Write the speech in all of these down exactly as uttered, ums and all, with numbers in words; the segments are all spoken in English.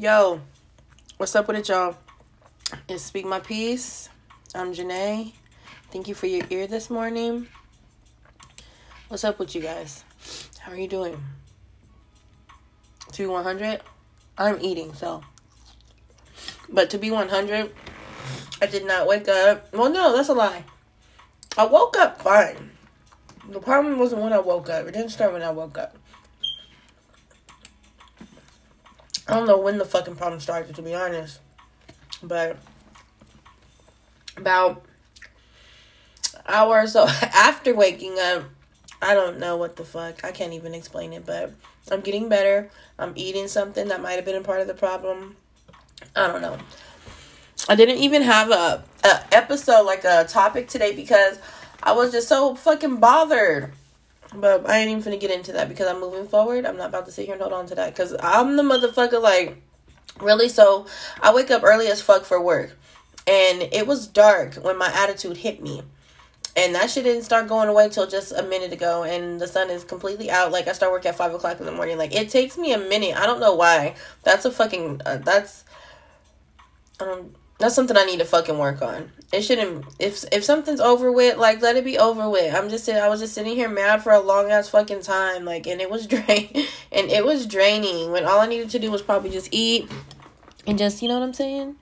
Yo, what's up with it, y'all? It's Speak My Peace. I'm Janae. Thank you for your ear this morning. What's up with you guys? How are you doing? To be one hundred, I'm eating, so. But to be one hundred, I did not wake up. Well, no, that's a lie. I woke up fine. The problem wasn't when I woke up. It didn't start when I woke up. I don't know when the fucking problem started, to be honest. But about an hour or so after waking up, I don't know what the fuck. I can't even explain it, but I'm getting better. I'm eating something that might have been a part of the problem. I don't know. I didn't even have a, a episode, like a topic today, because I was just so fucking bothered. But I ain't even finna get into that because I'm moving forward. I'm not about to sit here and hold on to that because I'm the motherfucker, like, really. So I wake up early as fuck for work. And it was dark when my attitude hit me. And that shit didn't start going away till just a minute ago. And the sun is completely out. Like, I start work at five o'clock in the morning. Like, it takes me a minute. I don't know why. That's a fucking... Uh, that's... I don't... That's something I need to fucking work on. It shouldn't... If if something's over with, like, let it be over with. I'm just sitting... I was just sitting here mad for a long-ass fucking time. Like, and it was drain... and it was draining. When all I needed to do was probably just eat. And just, you know what I'm saying?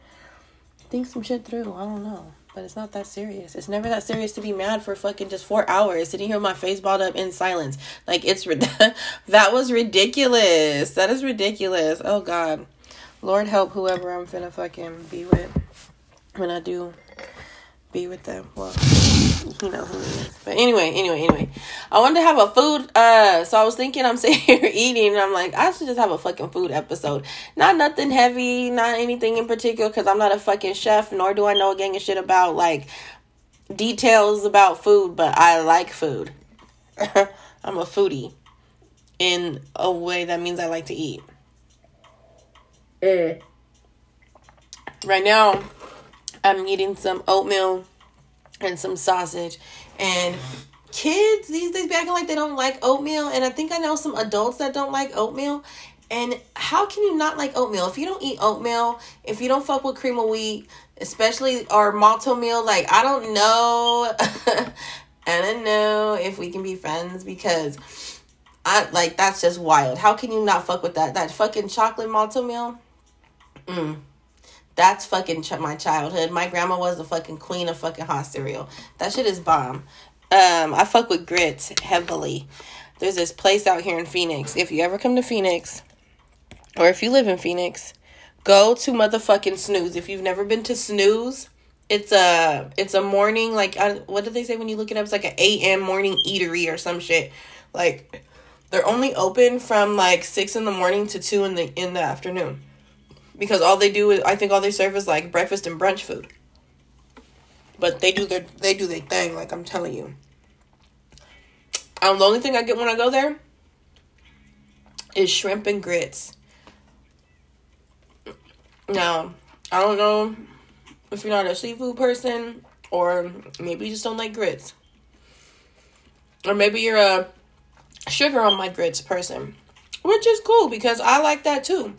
Think some shit through. I don't know. But it's not that serious. It's never that serious to be mad for fucking just four hours. Sitting here with my face balled up in silence. Like, it's... that was ridiculous. That is ridiculous. Oh, God. Lord help whoever I'm finna fucking be with. When I do be with them, well, you know who it is. But anyway, anyway, anyway, I wanted to have a food, uh, so I was thinking I'm sitting here eating, and I'm like, I should just have a fucking food episode. Not nothing heavy, not anything in particular, because I'm not a fucking chef, nor do I know a gang of shit about, like, details about food, but I like food. I'm a foodie, in a way that means I like to eat. Mm. Right now, I'm eating some oatmeal and some sausage. And kids these days be acting like they don't like oatmeal. And I think I know some adults that don't like oatmeal. And how can you not like oatmeal? If you don't eat oatmeal, if you don't fuck with cream of wheat, especially or malto meal, like, I don't know. I don't know if we can be friends because, I like, that's just wild. How can you not fuck with that? That fucking chocolate malto meal? Mm. That's fucking ch- my childhood. My grandma was the fucking queen of fucking hot cereal. That shit is bomb. Um, I fuck with grits heavily. There's this place out here in Phoenix. If you ever come to Phoenix, or if you live in Phoenix, go to motherfucking Snooze. If you've never been to Snooze, it's a it's a morning, like, I, what did they say when you look it up? It's like an eight a.m. morning eatery or some shit. Like, they're only open from like six in the morning to two in the in the afternoon. Because all they do is, I think all they serve is, like, breakfast and brunch food. But they do their, they do their thing, like, I'm telling you. Um, the only thing I get when I go there is shrimp and grits. Now, I don't know if you're not a seafood person, or maybe you just don't like grits. Or maybe you're a sugar on my grits person. Which is cool, because I like that, too.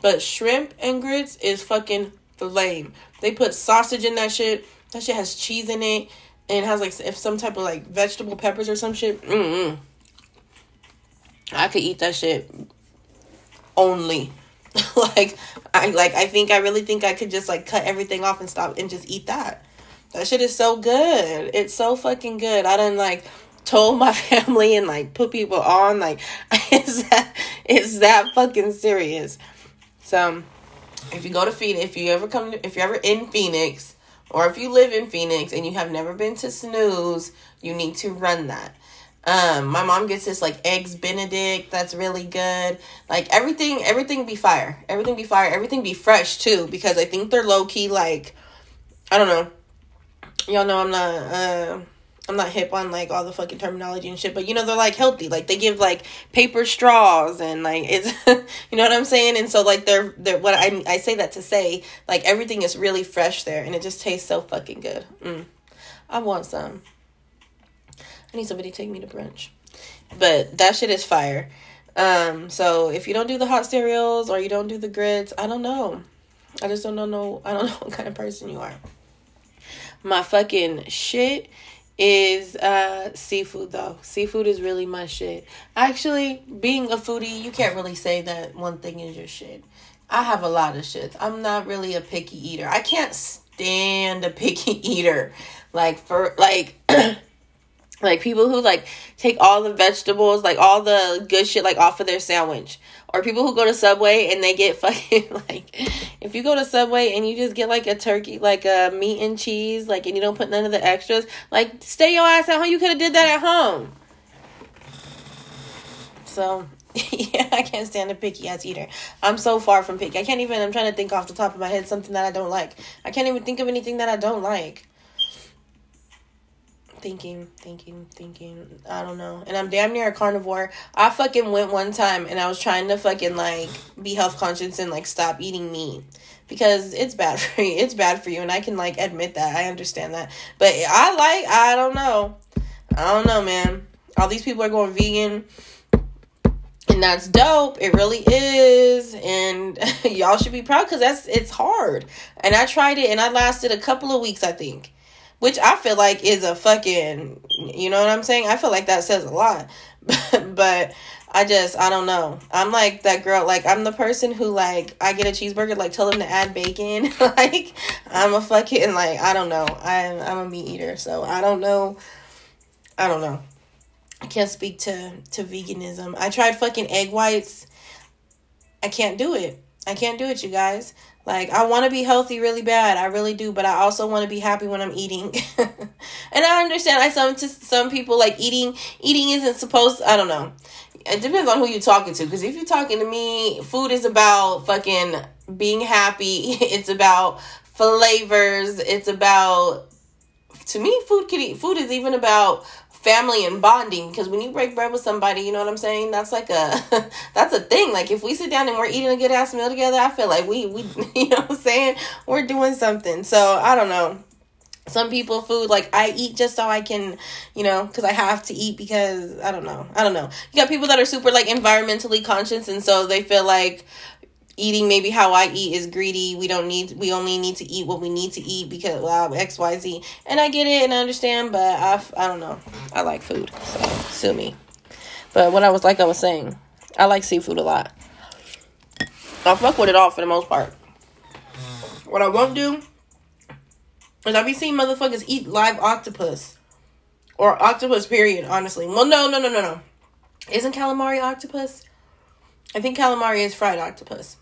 But shrimp and grits is fucking flame. They put sausage in that shit. That shit has cheese in it. And it has, like, if some type of, like, vegetable peppers or some shit. Mm-mm. I could eat that shit only. like, I like I think, I really think I could just, like, cut everything off and stop and just eat that. That shit is so good. It's so fucking good. I done, like, told my family and, like, put people on. Like, it's that, it's that fucking serious. So, if you go to Phoenix, if you ever come, to, if you're ever in Phoenix, or if you live in Phoenix and you have never been to Snooze, you need to run that. Um, my mom gets this, like, Eggs Benedict. That's really good. Like, everything, everything be fire. Everything be fire. Everything be fresh, too, because I think they're low-key, like, I don't know. Y'all know I'm not, uh, I'm not hip on, like, all the fucking terminology and shit, but, you know, they're, like, healthy. Like, they give, like, paper straws and, like, it's, you know what I'm saying? And so, like, they're, they're what I I say that to say, like, everything is really fresh there, and it just tastes so fucking good. Mm. I want some. I need somebody to take me to brunch. But that shit is fire. Um, so if you don't do the hot cereals or you don't do the grits, I don't know. I just don't know. I don't know what kind of person you are. My fucking shit is uh, seafood, though. Seafood is really my shit. Actually, being a foodie, you can't really say that one thing is your shit. I have a lot of shits. I'm not really a picky eater. I can't stand a picky eater. Like, for, like... Like, people who, like, take all the vegetables, like, all the good shit, like, off of their sandwich. Or people who go to Subway and they get fucking, like, if you go to Subway and you just get, like, a turkey, like, a meat and cheese, like, and you don't put none of the extras, like, stay your ass at home. You could have did that at home. So, yeah, I can't stand a picky ass eater. I'm so far from picky. I can't even, I'm trying to think off the top of my head something that I don't like. I can't even think of anything that I don't like. Thinking, thinking, thinking. I don't know. And I'm damn near a carnivore. I fucking went one time and I was trying to fucking, like, be health conscious and, like, stop eating meat. Because it's bad for you. It's bad for you. And I can, like, admit that. I understand that. But I, like, I don't know. I don't know, man. All these people are going vegan. And that's dope. It really is. And y'all should be proud because that's it's hard. And I tried it and I lasted a couple of weeks, I think. Which I feel like is a fucking, you know what I'm saying? I feel like that says a lot. But I just, I don't know. I'm like that girl, like, I'm the person who, like, I get a cheeseburger, like, tell them to add bacon. Like, I'm a fucking, like, I don't know. I'm, I'm a meat eater, so I don't know. I don't know. I can't speak to, to veganism. I tried fucking egg whites. I can't do it. I can't do it, you guys. Like, I want to be healthy really bad. I really do. But I also want to be happy when I'm eating. And I understand I some to some people, like, eating eating isn't supposed to, I don't know. It depends on who you're talking to. Because if you're talking to me, food is about fucking being happy. It's about flavors. It's about, to me, food can eat. Food is even about family and bonding, because when you break bread with somebody, you know what I'm saying, that's like a that's a thing. Like, if we sit down and we're eating a good ass meal together, I feel like we we you know what I'm saying, we're doing something. So I don't know, some people food, like, I eat just so I can, you know, because I have to eat, because I don't know I don't know you got people that are super, like, environmentally conscious, and so they feel like eating maybe how I eat is greedy. We don't need, we only need to eat what we need to eat because, well, X, Y, Z. And I get it and I understand, but I, I don't know. I like food, so sue me. But what I was like, I was saying, I like seafood a lot. I fuck with it all for the most part. What I won't do is I be seeing motherfuckers eat live octopus or octopus, period, honestly. Well, no, no, no, no, no. Isn't calamari octopus? I think calamari is fried octopus.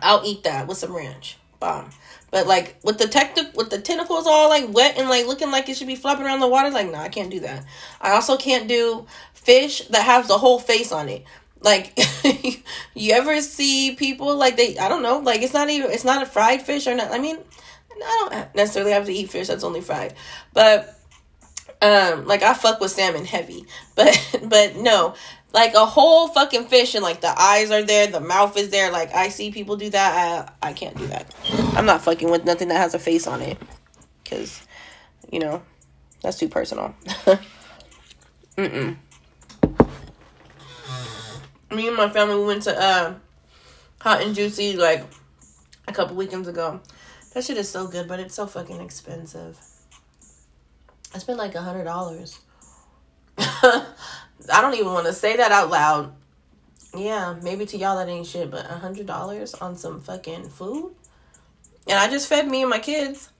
I'll eat that with some ranch. Bomb. But, like, with the tec- with the tentacles all, like, wet and, like, looking like it should be flopping around the water, like, no, nah, I can't do that. I also can't do fish that has the whole face on it. Like, you ever see people, like, they, I don't know, like, it's not even, it's not a fried fish or not. I mean, I don't necessarily have to eat fish that's only fried. But, um, like, I fuck with salmon heavy. But, but no. Like, a whole fucking fish, and, like, the eyes are there, the mouth is there. Like, I see people do that. I I can't do that. I'm not fucking with nothing that has a face on it. Because, you know, that's too personal. Mm-mm. Me and my family, we went to uh, Hot and Juicy, like, a couple weekends ago. That shit is so good, but it's so fucking expensive. I spent, like, a hundred dollars. I don't even want to say that out loud. Yeah, maybe to y'all that ain't shit, but a hundred dollars on some fucking food? And I just fed me and my kids.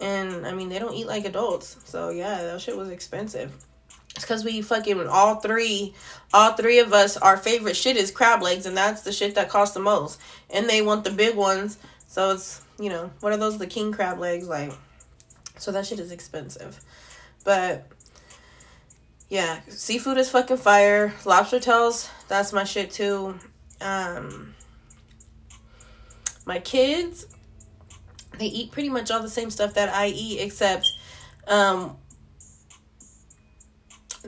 And, I mean, they don't eat like adults. So, yeah, that shit was expensive. It's because we fucking, all three, all three of us, our favorite shit is crab legs. And that's the shit that costs the most. And they want the big ones. So, it's, you know, what are those? The king crab legs, like. So, that shit is expensive. But... yeah, seafood is fucking fire. Lobster tails, that's my shit too. Um, my kids, they eat pretty much all the same stuff that I eat, except um,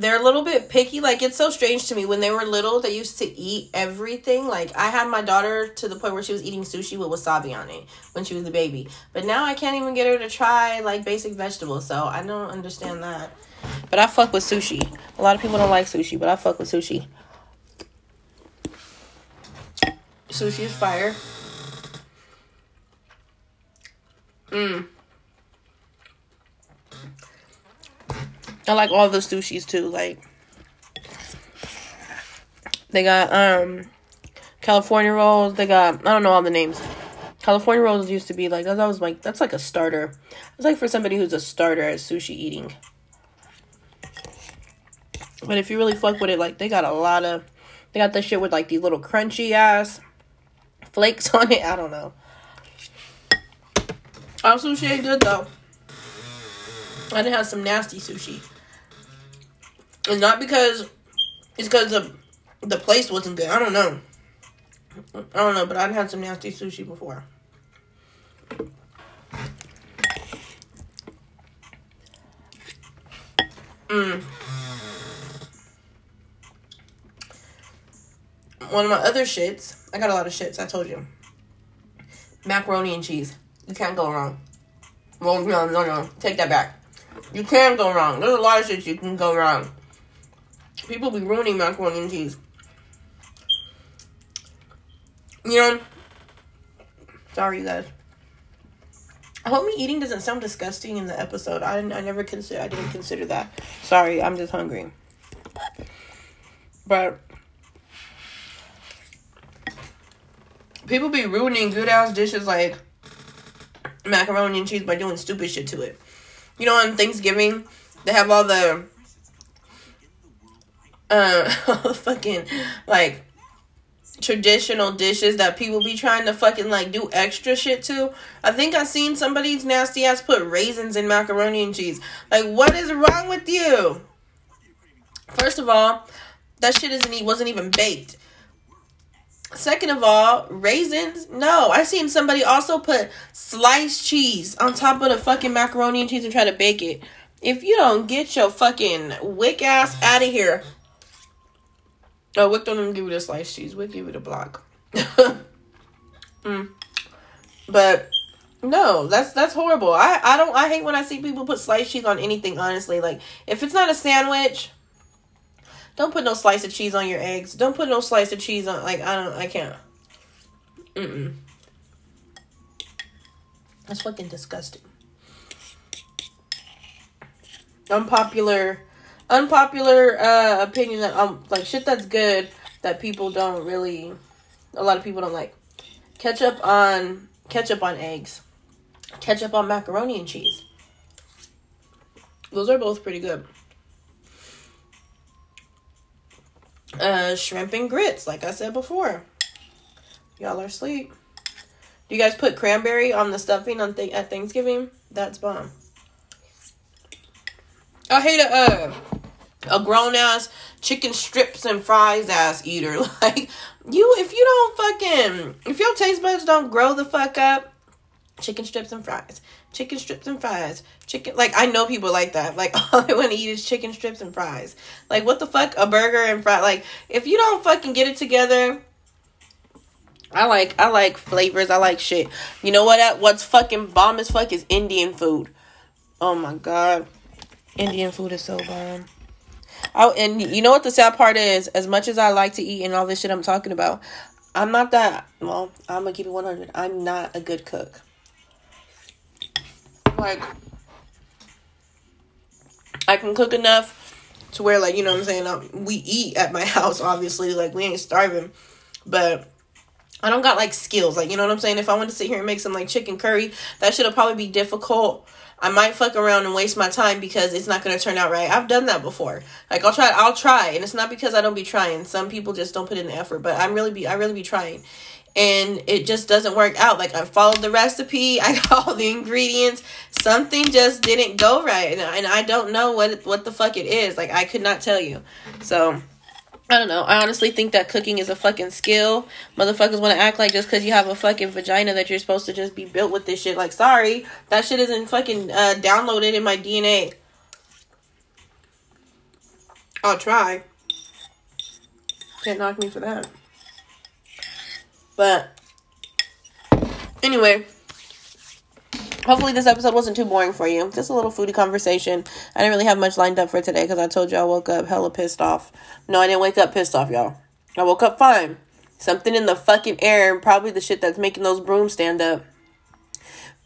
they're a little bit picky. Like, it's so strange to me. When they were little, they used to eat everything. Like, I had my daughter to the point where she was eating sushi with wasabi on it when she was a baby. But now I can't even get her to try, like, basic vegetables. So I don't understand that. But I fuck with sushi. A lot of people don't like sushi, but I fuck with sushi. Sushi is fire. Mmm. I like all the sushis too. Like, they got um California rolls. They got, I don't know all the names. California rolls used to be like, that was like, that's like a starter. It's like for somebody who's a starter at sushi eating. But if you really fuck with it, like, they got a lot of, they got this shit with like these little crunchy ass flakes on it. I don't know. Our sushi ain't good though. I done had some nasty sushi. And not because, it's because the, the place wasn't good. I don't know. I don't know, but I done had some nasty sushi before. Mm. One of my other shits, I got a lot of shits, I told you. Macaroni and cheese. You can't go wrong. Well, no, no, no. Take that back. You can go wrong. There's a lot of shit you can go wrong. People be ruining macaroni and cheese. You know? Sorry, you guys. I hope me eating doesn't sound disgusting in the episode. I didn't, I never consider. I didn't consider that. Sorry, I'm just hungry. But people be ruining good ass dishes like macaroni and cheese by doing stupid shit to it. You know, on Thanksgiving, they have all the, uh, all the fucking, like, traditional dishes that people be trying to fucking, like, do extra shit to. I think I seen somebody's nasty ass put raisins in macaroni and cheese. Like, what is wrong with you? First of all, that shit isn't, wasn't even baked. Second of all, raisins? No. I seen somebody also put sliced cheese on top of the fucking macaroni and cheese and try to bake it. If you don't get your fucking wick ass out of here. Oh, Wick don't even give you the sliced cheese. Wick give it a block. mm. But no, that's that's horrible. I, I don't I hate when I see people put sliced cheese on anything, honestly. Like, if it's not a sandwich, don't put no slice of cheese on your eggs. Don't put no slice of cheese on, like, I don't, I can't. Mm-mm. That's fucking disgusting. Unpopular, unpopular, uh, opinion that, um, like, shit that's good that people don't really, a lot of people don't like. Ketchup on, ketchup on eggs. Ketchup on macaroni and cheese. Those are both pretty good. Uh, shrimp and grits, like I said before. Y'all are asleep. Do you guys put cranberry on the stuffing on th- at Thanksgiving? That's bomb. I hate a uh, a grown ass chicken strips and fries ass eater. Like, you, if you don't fucking, if your taste buds don't grow the fuck up, chicken strips and fries, chicken strips and fries, chicken, like, I know people like that, like, all they want to eat is chicken strips and fries. Like, what the fuck, a burger and fries? Like, if you don't fucking get it together, I like, I like flavors, I like shit. You know what, what's fucking bomb as fuck is Indian food. Oh my god, Indian food is so bomb. Oh, and you know what the sad part is, as much as I like to eat and all this shit I'm talking about, I'm not that, well, I'm gonna keep it one hundred, I'm not a good cook. Like, I can cook enough to where, like, you know what I'm saying, I'm, we eat at my house, obviously, like, we ain't starving, but I don't got, like, skills, like, you know what I'm saying, if I want to sit here and make some, like, chicken curry, that shit'll probably be difficult. I might fuck around and waste my time because it's not going to turn out right. I've done that before. Like, I'll try, I'll try, and it's not because I don't be trying, some people just don't put in the effort, but I'm really be, I really be trying, and it just doesn't work out. Like, I followed the recipe, I got all the ingredients, something just didn't go right, and, and I don't know what what the fuck it is. Like, I could not tell you. So I don't know. I honestly think that cooking is a fucking skill. Motherfuckers want to act like just because you have a fucking vagina that you're supposed to just be built with this shit. Like, sorry, that shit isn't fucking uh downloaded in my D N A. I'll try. Can't knock me for that. But anyway, hopefully this episode wasn't too boring for you. Just a little foodie conversation. I didn't really have much lined up for today because I told you I woke up hella pissed off. No, I didn't wake up pissed off, y'all. I woke up fine. Something in the fucking air, and probably the shit that's making those brooms stand up,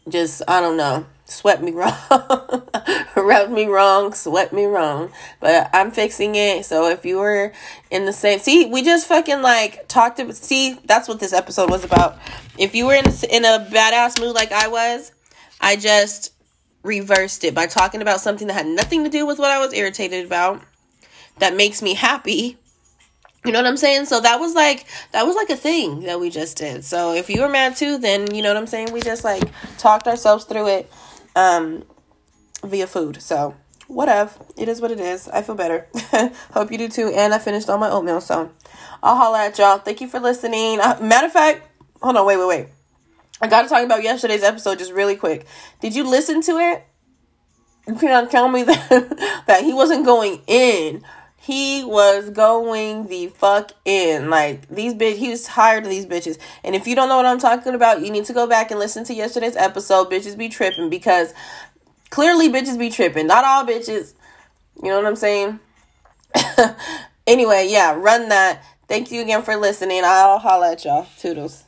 just, I don't know, swept me wrong, rubbed me wrong, swept me wrong. But I'm fixing it. So if you were in the same, see, we just fucking like talked about, see, that's what this episode was about. If you were in a, in a badass mood like I was, I just reversed it by talking about something that had nothing to do with what I was irritated about that makes me happy. You know what I'm saying? So that was like, that was like a thing that we just did. So if you were mad too, then you know what I'm saying? We just like talked ourselves through it um, via food. So whatever. It is what it is. I feel better. Hope you do too. And I finished all my oatmeal. So I'll holla at y'all. Thank you for listening. Uh, matter of fact, hold on. Wait, wait, wait. I got to talk about yesterday's episode just really quick. Did you listen to it? You cannot tell me that, that he wasn't going in. He was going the fuck in. Like, these bitch, he was tired of these bitches. And if you don't know what I'm talking about, you need to go back and listen to yesterday's episode. Bitches be tripping, because clearly bitches be tripping. Not all bitches. You know what I'm saying? Anyway, yeah, run that. Thank you again for listening. I'll holla at y'all. Toodles.